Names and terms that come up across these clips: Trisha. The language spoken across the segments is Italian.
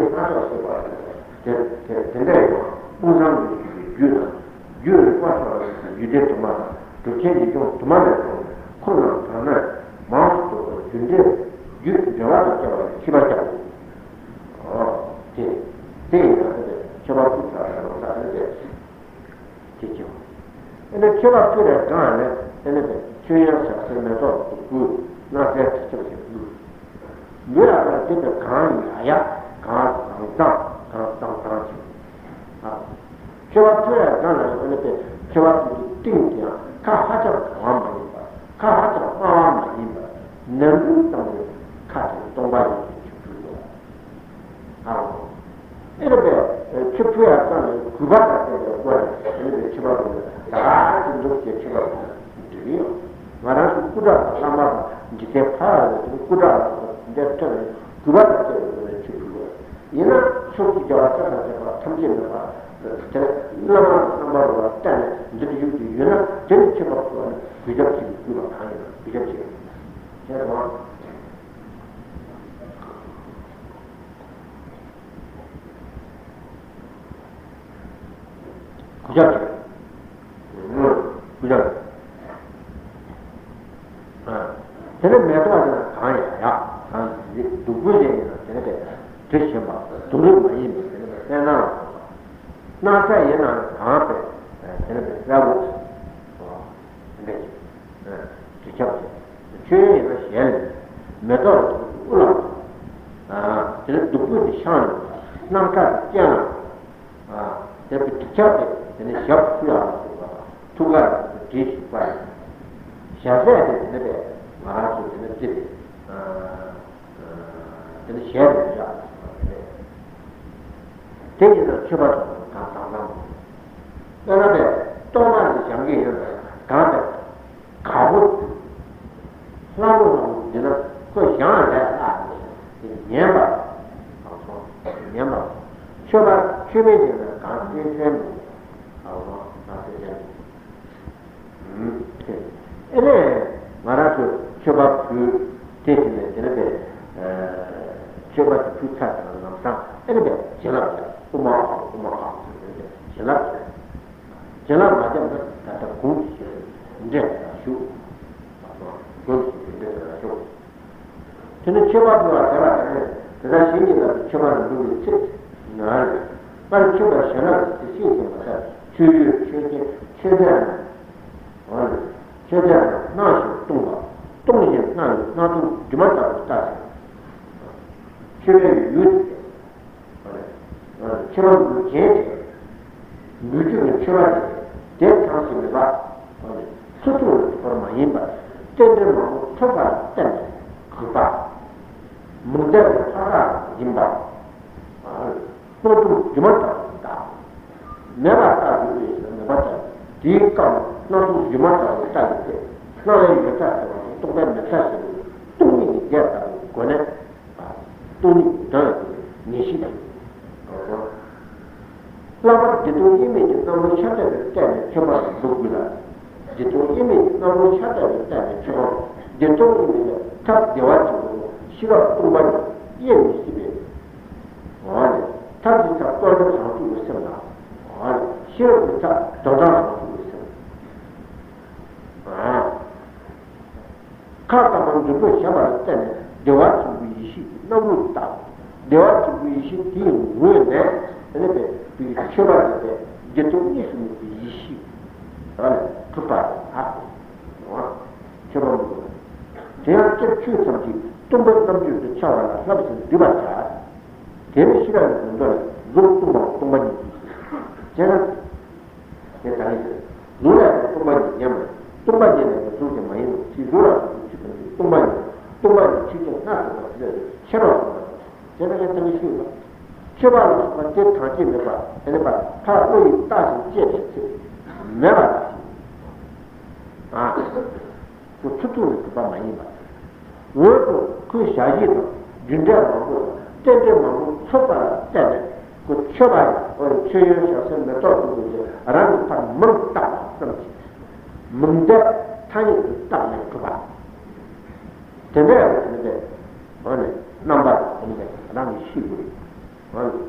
accettato la sua parte, che lei un anno di giuro quattro anni, gli ho detto ma tu chiedi che tu manda con l'altra ma ho detto giuro giovane ci mangiamo che te ci va a buttare non sa adesso che ci va e ne ci va pure a cane e ne ci va a essere messo per cui non ha detto che ci va lui ha detto cane 저한테 나는 이렇게 저한테 띵이야. 가하자 마음이 봐. 가하자 마음이 봐. 너무 너무 가자 동반이 주고. 아. 이렇게 큐프야 가는 그가 같은 거야. 이렇게 집어넣어. 다 이렇게 집어넣어. 들려? 말아서 꾸다 삼아 이제 파 꾸다 됐더니 그가 같은 거를 주고. 얘는 속이 좋았잖아. 탐지는 봐. number of ten, did you do you not? Didn't you not do it? We don't see you not higher. We don't see it. Get on. Judge. We don't. Then it matters. The willing Trisha, to live my image. No, sai, io non ho capito, bravo, invece, ti chiamo, c'è una scena, metto, uno, dopo di sciano, non capito, chiama, ti chiamo, te ne si offre, tu guardi, ti fai, si avvede, te ne vedi, ma tu te ne vedi, te ne scende già, te ne ci vado, 그런데 또만 장기 가다 가고 하고 내가 그 향을 다 내가 내가 저가 최면에 간지 셈 하고 나서야 이제 말아서 저가 그 대신에 이렇게 저가 부탁하는 남자 이렇게 제가 고마워 제가 맞아요. 갖다 고치. 이제 쇼. 고치 이제 쇼. 근데 제가 뭐야? 제가 신경을 쳐만 두고 있지. 나. 빨리 쳐가 전화 시키고 맞아. 최대한. 최대한 나서 동가. 동이야. 나도 주말다 다. 최대한 유지. 최대한 유지. 유지는 최대한 Then comes the back, suitable for my inbox. Then the room took out them, Kuba. Mudel, Tara, Imba. Go to Jumata down. Never have you in the bottom. Deep come, not to Jumata, the time. Not in the time, to them the test. To me, get out, connect. To me, done, Nishida. Lama di tuo image non lasciate per te, c'è una dubila. Di tuo image non lasciate per te, c'è una. Di tuo image, tap di vato, si va a provare, io mi si vede. Vale, tap di tap, torna a tu lo sembra. Vale, si va a tap, torna a tu lo sembra. Ah. Carta mangiò poi si va a te, di vato guisci, non lo tap. Di vato guisci, ti ruine, e ne vedi. Чувак, где-то вниз ищи, правильно, тупая, а? Чувак, я терплю там, тумбы там бьют, чавана, слабцы, дебата, я не считаю, вдруг тумба, тумба не пишет. Сейчас, это они, дура, тумба не ема, тумба не ема, слушай, мои, ты дура, тумба не читает, надо, чарова, я на это не чувствую. Чувак, вот здесь какие неба, неба, как вы даже здесь, неба. А, вот тут там неба. Вот к сядину, дюндер могу, дюндер могу, супа, дюндер. Вот чувак, он чует совсем не то, что будет. Рано там мрта, значит. Мрта, танец там не туда. Дюндер, дюндер. Вот, номер, дюндер, рано сибури. 그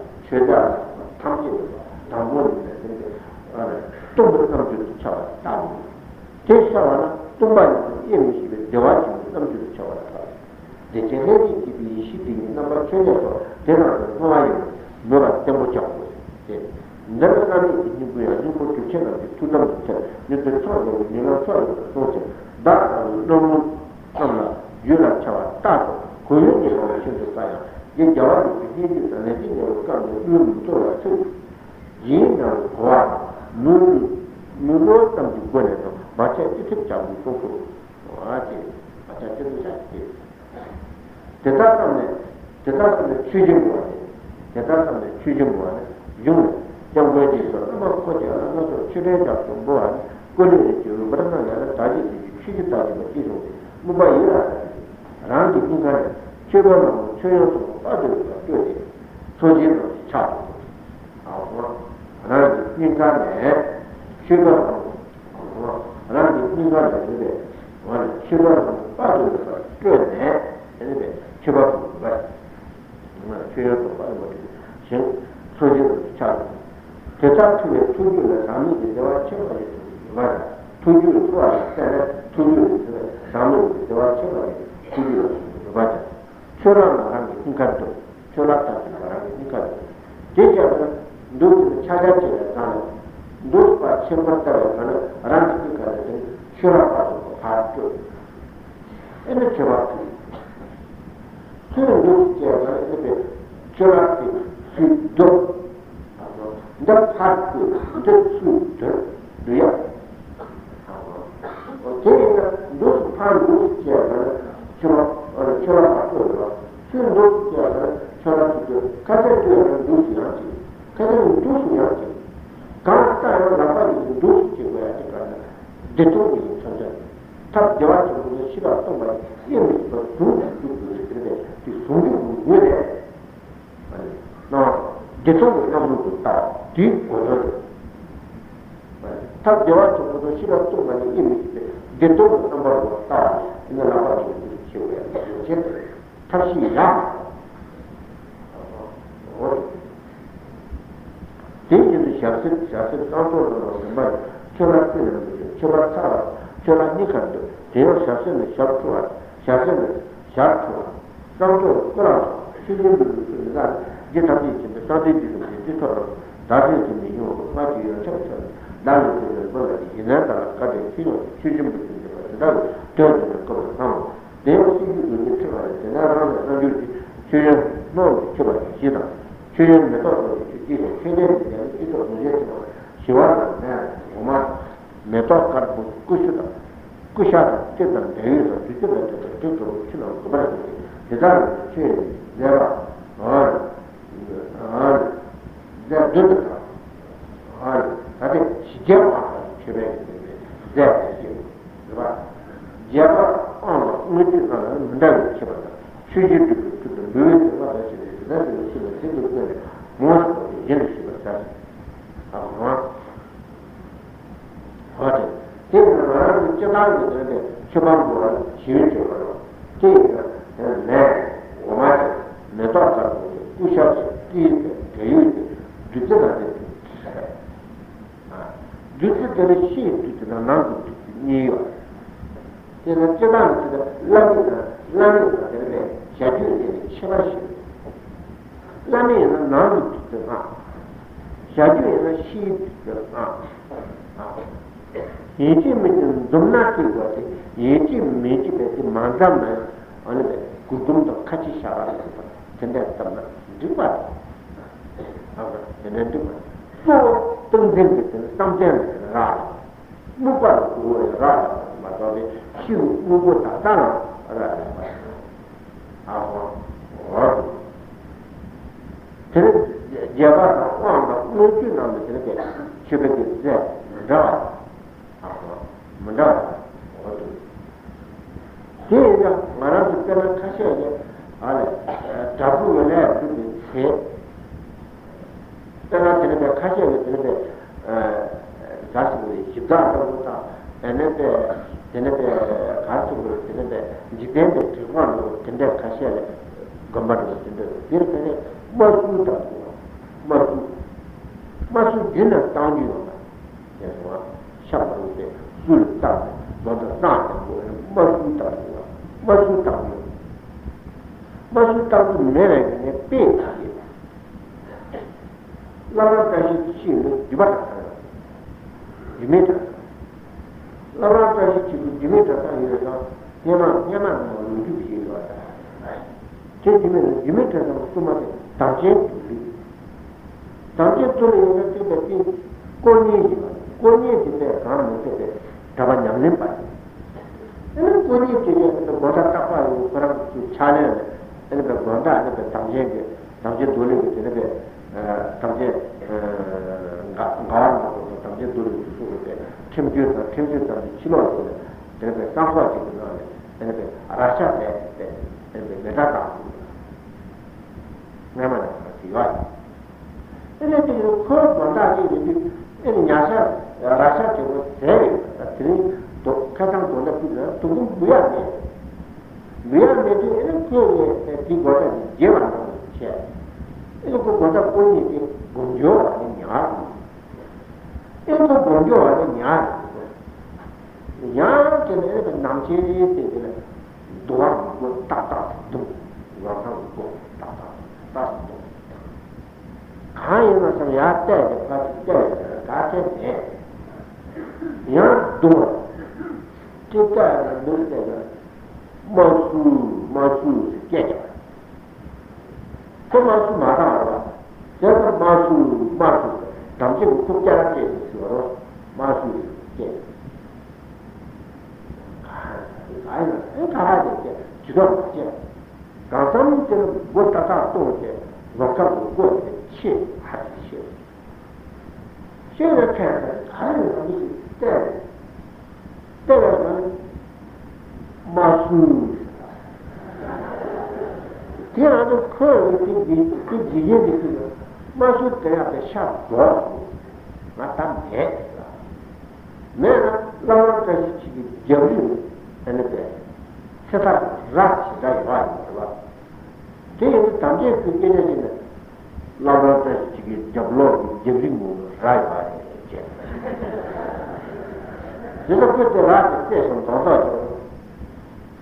Jilaput la te son tata.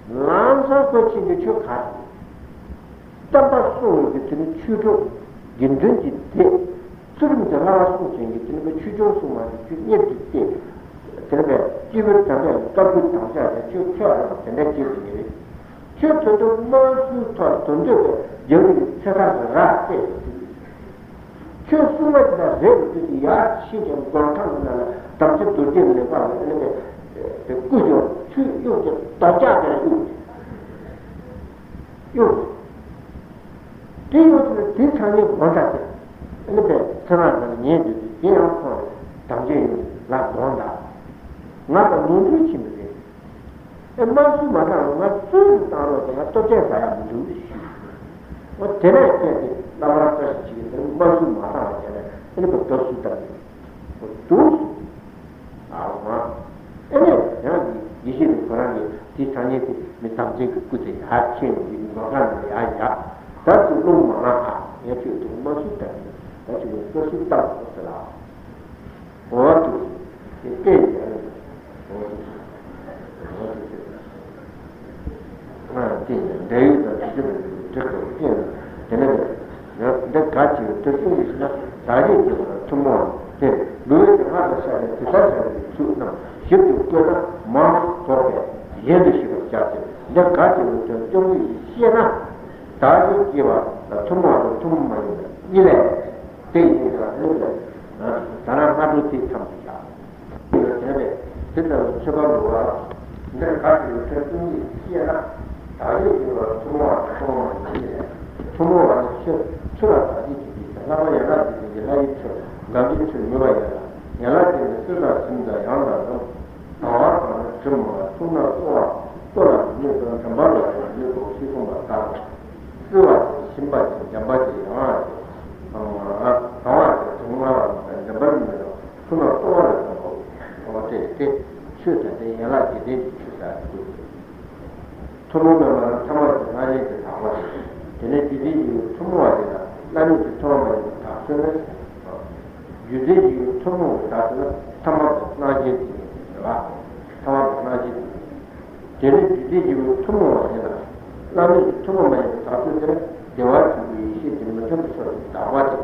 Lanza ko chingi chu kha. Tamba su ki tin chu do gindun ji te. Surim da la su chingi tin be chu jo su ma chu ye ji te. Tebe ji be ta be ta bu ta ja chu cha la te ne ji ni. Chu to do ma su ta ton de. Jori cha ta ra te. C'è solo una gente di arci che incontrano tanti tutti le parole e così io che tagliare io devo di sani guardate e beh sarà niente di io tanto la banda ma non riusci mi e ma su ma non ma su ma tutto che fa giù ma te ne che lavorare ci un basso mara che ne posso sentare tu alma e ne di giro parani ti tanye mi tamje kute ha che mi magari hai già tanto non mara e più un basso tante e ci posso sentare la o tu e te ma ti dai da te the catch you to finish that tomorrow. Then, Louis Harris and the Susan, she took a month for it. Here she was chatting. The catch you to do is here now. Target give up tomorrow, tomorrow. You know, they are little. Tarama do take something out. You know, the Subaru, the catch you to do is here now. Target give up tomorrow, tomorrow. Tomorrow, Sura, Larry to Tom after you did you tomorrow after Thomas Nagit. Thomas Nagit. Then did you tomorrow? Larry to Tom after the wife to be seated in the temperature of the water.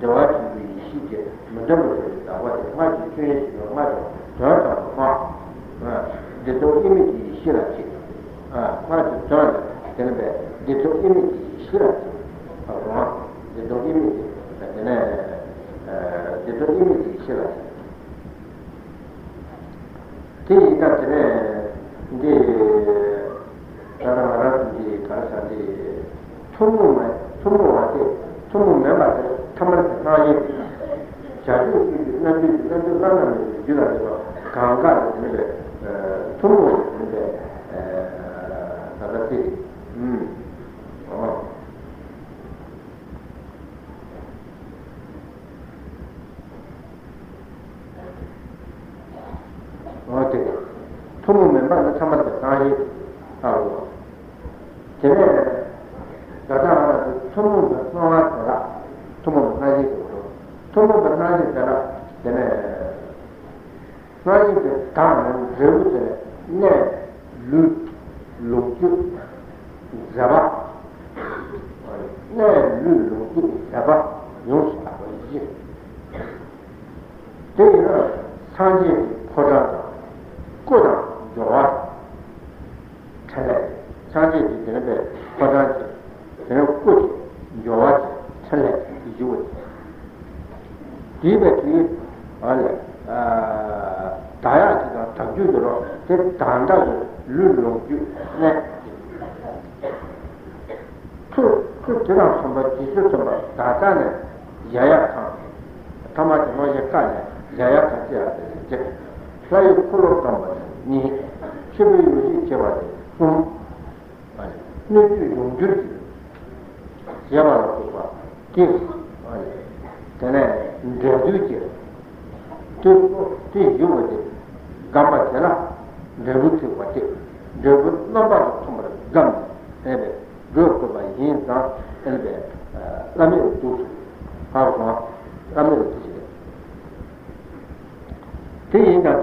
The wife to be seated in the temperature of the water. My situation of my daughter. The dog image is here. My daughter, then the dog image is here. The document is here. This is not the Taramarati, the Tumu, Tamar, Chadu, Nandi, Kanga, Tumu, Tumu member Thomas Nagit. Today, the Tumu does not have Tumu Nagit. Tumu Nagit, the Nagit Town and Jerusalem, Ne, Lut, Lutu, Zaba, Ne, Lutu, Zaba, Yosa, they are Sanjay Kodaka. Good. Giovanni, Tele, Sanji di Tenebe, Padanti, Tenebut, Giovanni, Tele, Giù. Dibeti, Tayati da Tagiudro, Te Tandago, Lullo, Ne. Tu Tiran Samba, Gisu Samba, Tatane, Yayakan, Tamati Moyakane, Yayakan, Sai Kuro Samba, Ni. C'è lui che va con un giudice si chiama la tua che tenere un giudice ti giudice gamba c'è là giudice qua te giudice non va a tomare gamba e beh giudice va in da e beh la mia tu parla la mia tu ちょっと